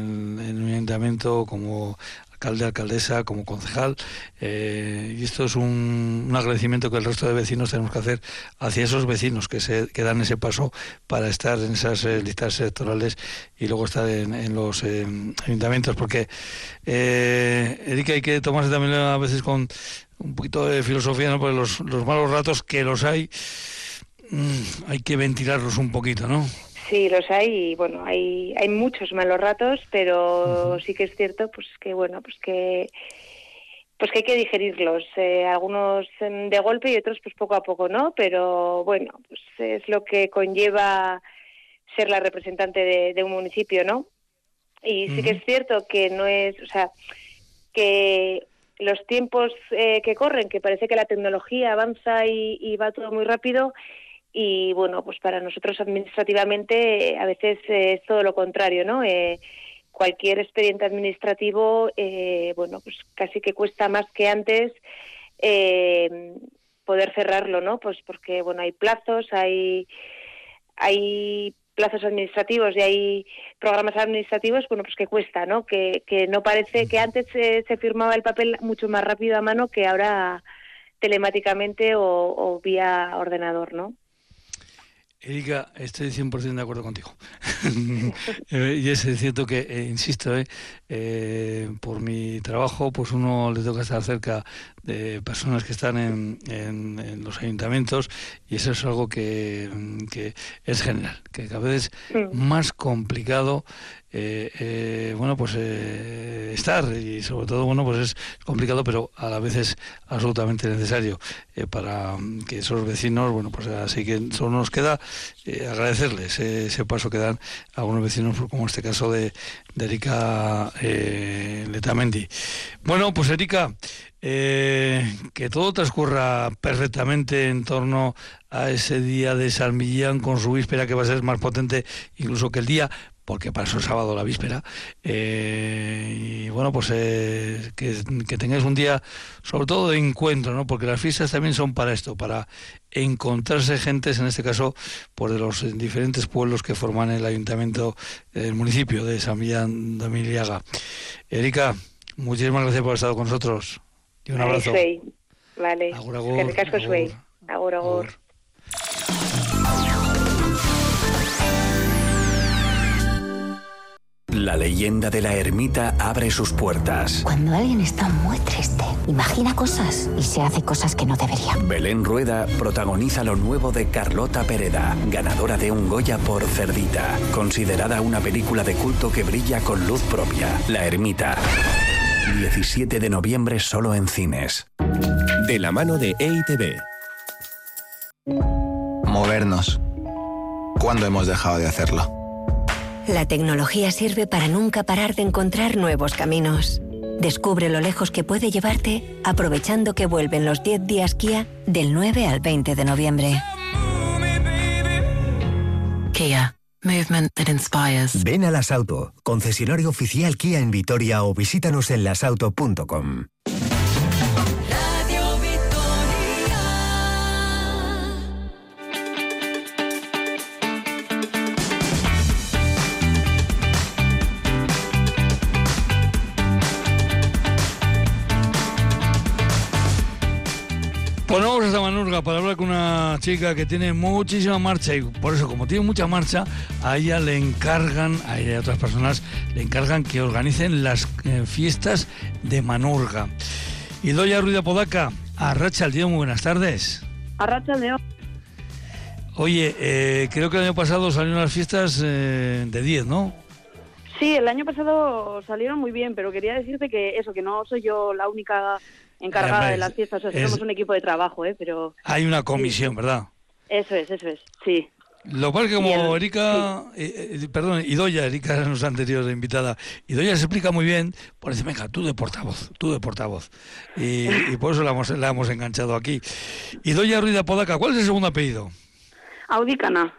un ayuntamiento como alcalde, alcaldesa, como concejal, y esto es un agradecimiento que el resto de vecinos tenemos que hacer hacia esos vecinos que dan ese paso para estar en esas listas electorales y luego estar en los ayuntamientos, porque Erika, hay que tomarse también a veces con un poquito de filosofía, ¿no? Porque los malos ratos, que los hay, hay que ventilarlos un poquito, ¿no? Sí, los hay, y bueno, hay muchos malos ratos, pero sí que es cierto pues que bueno, pues que hay que digerirlos, algunos de golpe y otros pues poco a poco, ¿no? Pero bueno, pues es lo que conlleva ser la representante de un municipio, ¿no? Y sí que es cierto que no es, o sea, que los tiempos que corren, que parece que la tecnología avanza y va todo muy rápido. Y bueno, pues para nosotros administrativamente a veces es todo lo contrario, ¿no? Cualquier expediente administrativo, bueno, pues casi que cuesta más que antes poder cerrarlo, ¿no? Pues porque, bueno, hay plazos, hay plazos administrativos y hay programas administrativos, bueno, pues que cuesta, ¿no? Que no parece que antes se firmaba el papel mucho más rápido a mano que ahora telemáticamente o vía ordenador, ¿no? Erika, estoy 100% de acuerdo contigo. Y es cierto que, insisto, por mi trabajo, pues uno le toca estar cerca de personas que están en los ayuntamientos, y eso es algo que es general, que a veces es más complicado estar, y sobre todo, bueno, pues es complicado, pero a la vez es absolutamente necesario para que esos vecinos, bueno, pues así que solo nos queda agradecerles ese paso que dan algunos vecinos, como este caso de Erika Letamendi. Bueno, pues Erika, que todo transcurra perfectamente en torno a ese día de San Millán, con su víspera, que va a ser más potente incluso que el día, porque pasó el sábado la víspera, y bueno, pues que tengáis un día sobre todo de encuentro, ¿no? Porque las fiestas también son para esto, para encontrarse gentes, en este caso, pues de los diferentes pueblos que forman el ayuntamiento, el municipio de San Millán de Donemiliaga. Erika, muchísimas gracias por haber estado con nosotros, y un abrazo. Vale, agur, agur, es que el casco suey. Agur, agur. La leyenda de la ermita abre sus puertas. Cuando alguien está muy triste, imagina cosas y se hace cosas que no debería. Belén Rueda protagoniza lo nuevo de Carlota Pereda, ganadora de un Goya por Cerdita, considerada una película de culto que brilla con luz propia. La ermita. 17 de noviembre solo en cines. De la mano de EITB. Movernos. ¿Cuándo hemos dejado de hacerlo? La tecnología sirve para nunca parar de encontrar nuevos caminos. Descubre lo lejos que puede llevarte aprovechando que vuelven los 10 días Kia del 9 al 20 de noviembre. Kia. Movement that inspires. Ven a Las Auto, concesionario oficial Kia en Vitoria, o visítanos en lasauto.com. Radio Vitoria. Bueno, vamos hasta Manurga para hablar con una chica que tiene muchísima marcha, y por eso, como tiene mucha marcha, a ella le encargan, a ella y a otras personas, le encargan que organicen las fiestas de Manurga. Idoia Ruiz de Apodaca, arratsaldeon, muy buenas tardes. Arratsaldeon. Oye, creo que el año pasado salieron las fiestas de 10, ¿no? Sí, el año pasado salieron muy bien, pero quería decirte que eso, que no soy yo la única encargada de las fiestas, o sea, somos un equipo de trabajo, pero... Hay una comisión, sí. ¿Verdad? Eso es, sí. Lo cual que como Erika, Idoia, Erika era nuestra anterior invitada, Idoia se explica muy bien, por decir, venga, tú de portavoz. Y por eso la hemos enganchado aquí. Idoia Ruiz de Apodaca, ¿cuál es el segundo apellido? Audicana.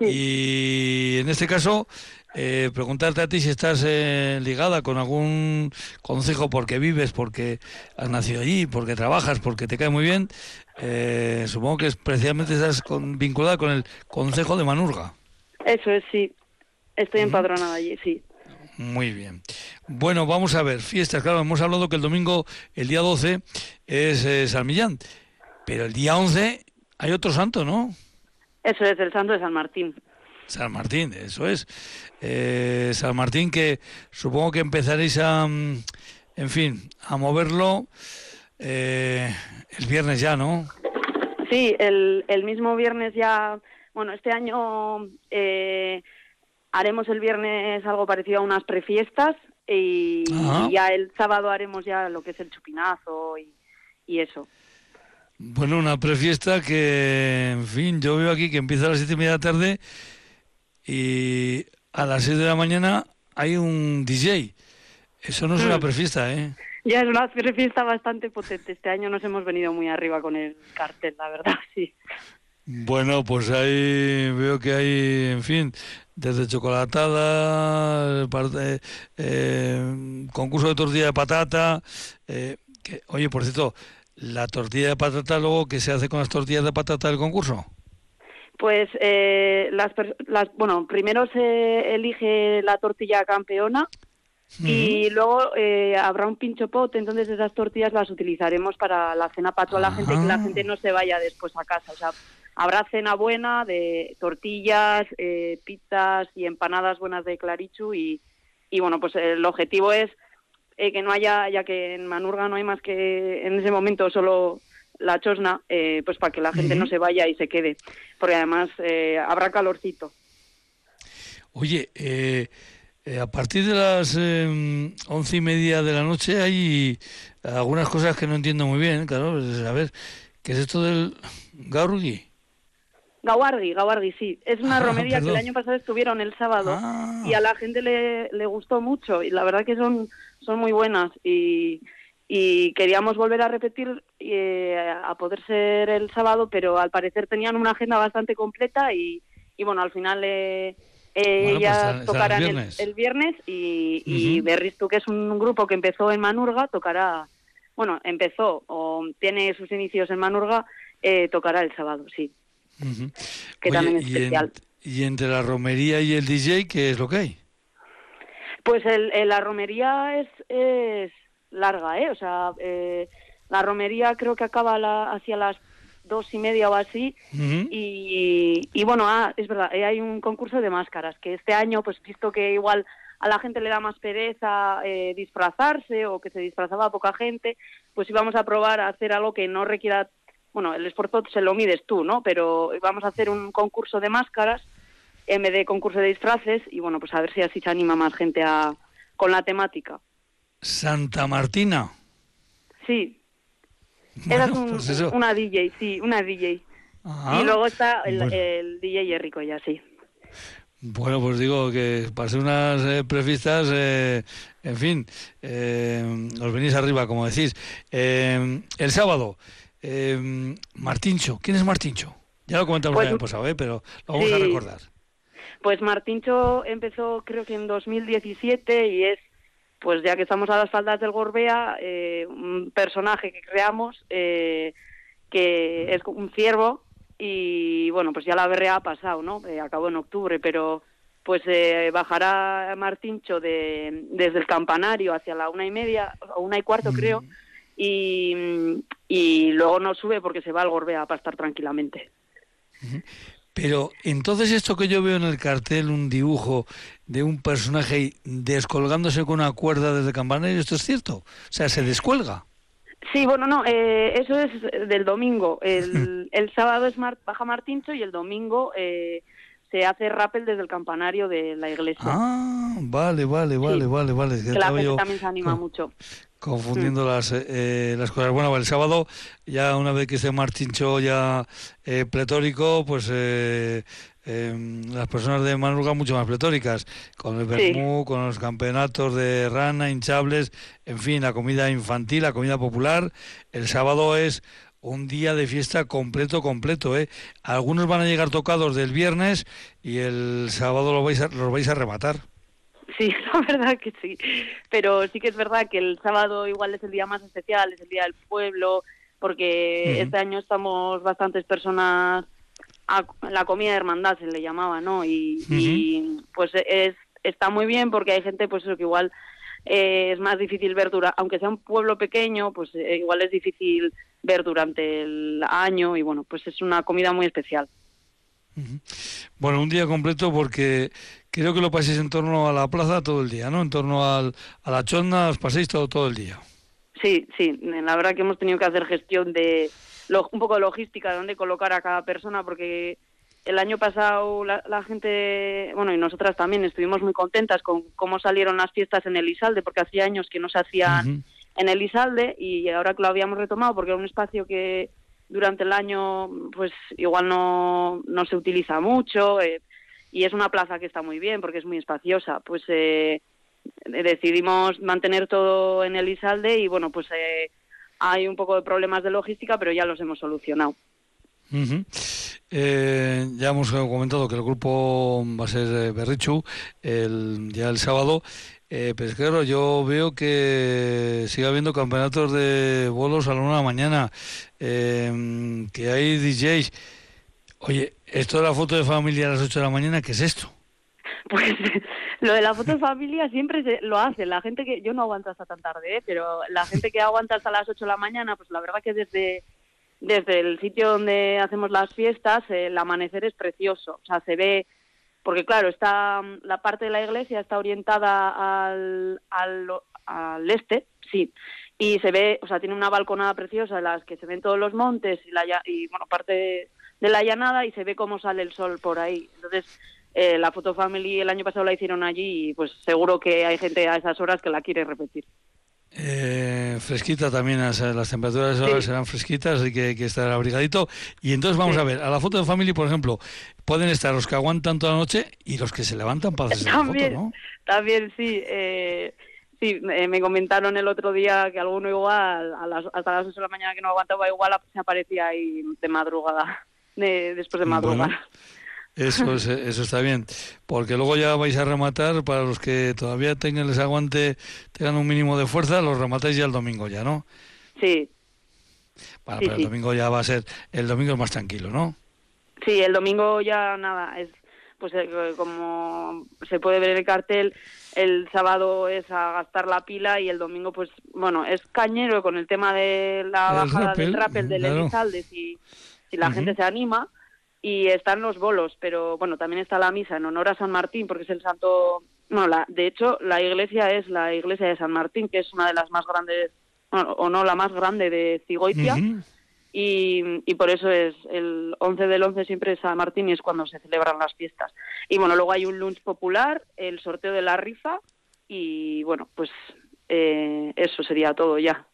Sí. Y en este caso, preguntarte a ti si estás ligada con algún concejo, porque vives, porque has nacido allí, porque trabajas, porque te cae muy bien. Supongo que especialmente estás vinculada con el concejo de Manurga. Eso es, sí. Estoy empadronada allí, sí. Muy bien. Bueno, vamos a ver, fiestas. Claro, hemos hablado que el domingo, el día 12, es San Millán. Pero el día 11 hay otro santo, ¿no? Eso es, el santo de San Martín. San Martín, eso es. San Martín, que supongo que empezaréis a moverlo el viernes ya, ¿no? Sí, el mismo viernes ya. Bueno, este año haremos el viernes algo parecido a unas prefiestas y ya el sábado haremos ya lo que es el chupinazo y eso. Bueno, una prefiesta que, en fin, yo veo aquí que empieza a las 7:30 de la tarde y a las 6 de la mañana hay un DJ. Eso no es una prefiesta, ¿eh? Ya es una fiesta bastante potente. Este año nos hemos venido muy arriba con el cartel, la verdad, sí. Bueno, pues ahí veo que hay, en fin, desde chocolatada, concurso de tortilla de patata. Que, oye, por cierto, la tortilla de patata, luego, ¿qué se hace con las tortillas de patata del concurso? Pues primero se elige la tortilla campeona. Y luego habrá un pincho pot, entonces esas tortillas las utilizaremos para la cena para toda la gente, que la gente no se vaya después a casa. O sea, habrá cena buena de tortillas, pizzas y empanadas buenas de clarichu y bueno, pues el objetivo es que no haya, ya que en Manurga no hay más que en ese momento solo la chosna, pues para que la gente no se vaya y se quede, porque además habrá calorcito. Oye, a partir de las 11:30 de la noche hay algunas cosas que no entiendo muy bien, claro, pues, a ver, ¿qué es esto del Gaurgi? Gaurgi, sí. Es una romería que el año pasado estuvieron el sábado y a la gente le gustó mucho y la verdad que son muy buenas y queríamos volver a repetir a poder ser el sábado, pero al parecer tenían una agenda bastante completa y bueno, al final... Ellas tocarán el viernes y Berriztu, que es un grupo que empezó en Manurga, tiene sus inicios en Manurga, tocará el sábado, sí. Uh-huh. Que oye, también es especial. ¿Y entre la romería y el DJ qué es lo que hay? Pues la romería es larga, ¿eh? O sea, la romería creo que acaba hacia las 2:30 o así, y bueno, es verdad, hay un concurso de máscaras, que este año, pues visto que igual a la gente le da más pereza disfrazarse, o que se disfrazaba poca gente, pues íbamos a probar a hacer algo que no requiera, bueno, el esfuerzo se lo mides tú, ¿no? Pero vamos a hacer un concurso de máscaras en vez de concurso de disfraces, y bueno, pues a ver si así se anima más gente con la temática. Santa Martina. Sí. Bueno, una DJ, sí, una DJ. Ajá. Y luego está el DJ Errico ya, sí. Bueno, pues digo que para ser unas prefistas, en fin, os venís arriba, como decís. El sábado, Martincho. ¿Quién es Martincho? Ya lo comentamos el año pasado, pero lo vamos a recordar. Pues Martincho empezó creo que en 2017 y es... Pues ya que estamos a las faldas del Gorbea, un personaje que creamos, que es un ciervo, y bueno, pues ya la berrea ha pasado, ¿no? Acabó en octubre, pero pues bajará Martincho desde el campanario hacia la 1:30 o 1:15, creo, y luego no sube porque se va al Gorbea a pastar tranquilamente. Uh-huh. Pero entonces esto que yo veo en el cartel, un dibujo de un personaje descolgándose con una cuerda desde el campanario, ¿esto es cierto? O sea, ¿se descuelga? Sí, bueno, no, eso es del domingo. El sábado es baja Martincho y el domingo se hace rappel desde el campanario de la iglesia. Ah, vale. Que la gente también se anima mucho. Confundiendo las cosas. Bueno, el sábado, ya una vez que esté Martincho ya pletórico, pues las personas de Manurga mucho más pletóricas, con el vermú, con los campeonatos de rana, hinchables, en fin, la comida infantil, la comida popular. El sábado es un día de fiesta completo, ¿eh? Algunos van a llegar tocados del viernes y el sábado los vais a rematar. Sí, la verdad que sí, pero sí que es verdad que el sábado igual es el día más especial, es el día del pueblo, porque este año estamos bastantes personas, la comida de hermandad se le llamaba, ¿no? Y pues está muy bien porque hay gente pues eso que igual es más difícil ver, aunque sea un pueblo pequeño, pues igual es difícil ver durante el año y bueno, pues es una comida muy especial. Bueno, un día completo porque creo que lo paséis en torno a la plaza todo el día, ¿no? En torno a la chosna os paséis todo el día. Sí, la verdad que hemos tenido que hacer gestión de un poco de logística, de dónde colocar a cada persona, porque el año pasado la gente, bueno, y nosotras también, estuvimos muy contentas con cómo salieron las fiestas en Elizalde, porque hacía años que no se hacían en Elizalde y ahora que lo habíamos retomado, porque era un espacio que durante el año pues igual no se utiliza mucho y es una plaza que está muy bien porque es muy espaciosa, pues decidimos mantener todo en Elizalde y bueno, pues hay un poco de problemas de logística pero ya los hemos solucionado. Uh-huh. Ya hemos comentado que el grupo va a ser Berriztu ya el sábado. Pues claro, yo veo que sigue habiendo campeonatos de bolos a la 1:00 de la mañana, que hay DJs. Oye, esto de la foto de familia a las 8 de la mañana, ¿qué es esto? Pues lo de la foto de familia siempre lo hace. La gente que... Yo no aguanto hasta tan tarde, pero la gente que aguanta hasta las 8 de la mañana, pues la verdad que desde el sitio donde hacemos las fiestas, el amanecer es precioso. O sea, se ve... Porque claro, está la parte de la iglesia está orientada al este, sí. Y se ve, o sea, tiene una balconada preciosa en las que se ven todos los montes y parte de la llanada, y se ve cómo sale el sol por ahí. Entonces, la Photo Family el año pasado la hicieron allí y pues seguro que hay gente a esas horas que la quiere repetir. Fresquita también, o sea, las temperaturas ahora serán fresquitas, así que hay que estar abrigadito. Y entonces vamos a ver, a la foto de familia, por ejemplo, pueden estar los que aguantan toda la noche y los que se levantan para hacerse también, la foto, ¿no? También, sí. Me comentaron el otro día que alguno igual, hasta las 8 de la mañana que no aguantaba, igual se aparecía ahí de madrugada, después de madrugada. Bueno. Eso está bien, porque luego ya vais a rematar, para los que todavía tengan un mínimo de fuerza, los rematáis ya el domingo ya, ¿no? Sí. Bueno, sí, pero el domingo ya va a ser, el domingo es más tranquilo, ¿no? Sí, el domingo ya nada, es pues como se puede ver en el cartel, el sábado es a gastar la pila y el domingo pues, bueno, es cañero con el tema de la bajada del rappel del Elizalde, si la gente se anima. Y están los bolos, pero bueno, también está la misa en honor a San Martín, porque es el santo... Bueno, de hecho, la iglesia es la iglesia de San Martín, que es una de las más grandes, la más grande de Cigoitia, y por eso es el 11 del 11 siempre es San Martín y es cuando se celebran las fiestas. Y bueno, luego hay un lunch popular, el sorteo de la rifa, y bueno, pues eso sería todo ya.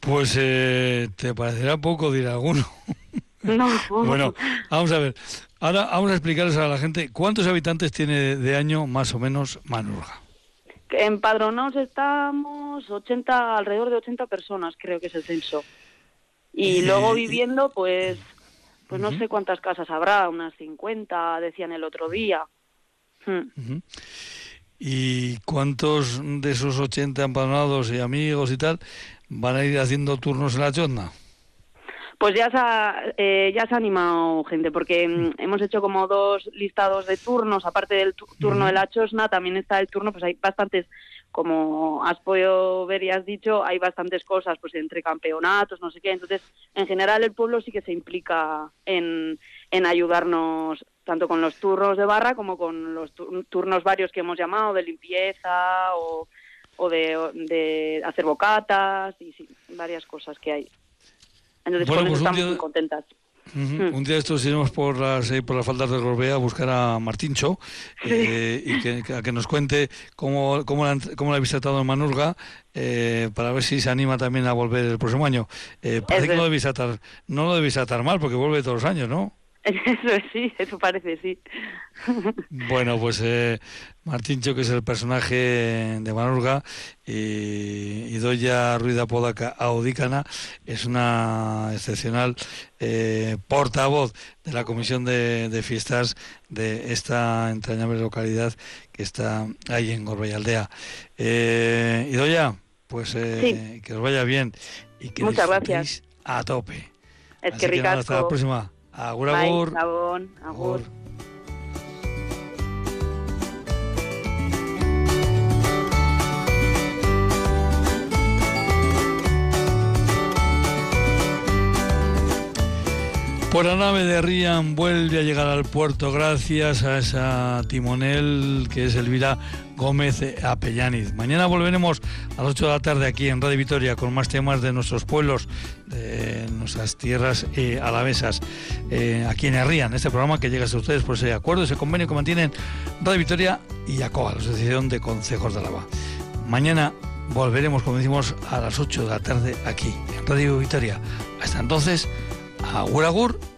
Pues te parecerá poco, dirá alguno. No. Bueno, vamos a ver. Ahora vamos a explicarles a la gente cuántos habitantes tiene de año más o menos Manurga. Empadronados estamos alrededor de 80 personas, creo que es el censo. Y luego viviendo, pues no sé cuántas casas habrá, unas 50, decían el otro día. ¿Y cuántos de esos 80 empadronados y amigos y tal van a ir haciendo turnos en la jornada? Pues ya se ha animado gente, porque hemos hecho como dos listados de turnos, aparte del turno de la chosna, también está el turno, pues hay bastantes, como has podido ver y has dicho, hay bastantes cosas, pues entre campeonatos, no sé qué, entonces en general el pueblo sí que se implica en ayudarnos tanto con los turnos de barra como con los turnos varios que hemos llamado, de limpieza o de hacer bocatas y sí, varias cosas que hay. Entonces, bueno, pues estamos muy contentas. Un día de estos iremos por las faldas de Gorbea a buscar a Martincho y que nos cuente cómo la habéis tratado en Manurga, para ver si se anima también a volver el próximo año. Parece que no lo debéis atar mal, porque vuelve todos los años, ¿no? Eso parece, sí. Bueno, pues Martincho, que es el personaje de Manurga, y Idoia Ruiz de Apodaca Audicana, es una excepcional portavoz de la Comisión de Fiestas de esta entrañable localidad que está ahí en Gorbeialdea. Idoia, pues que os vaya bien y que muchas gracias a tope. Es así que ricasco. Hasta la próxima. Agur, agur. Bai, gabon, agur. Por la nave de Herrian vuelve a llegar al puerto gracias a esa timonel que es Elvira Gómez Apellaniz. Mañana volveremos a las 8 de la tarde aquí en Radio Vitoria con más temas de nuestros pueblos, de nuestras tierras alavesas, aquí en Herrian, este programa que llega a ustedes por ese acuerdo, ese convenio que mantienen Radio Vitoria y ACOA, la Asociación de Concejos de Alava. Mañana volveremos, como decimos, a las 8 de la tarde aquí en Radio Vitoria. Hasta entonces... Agur, agur.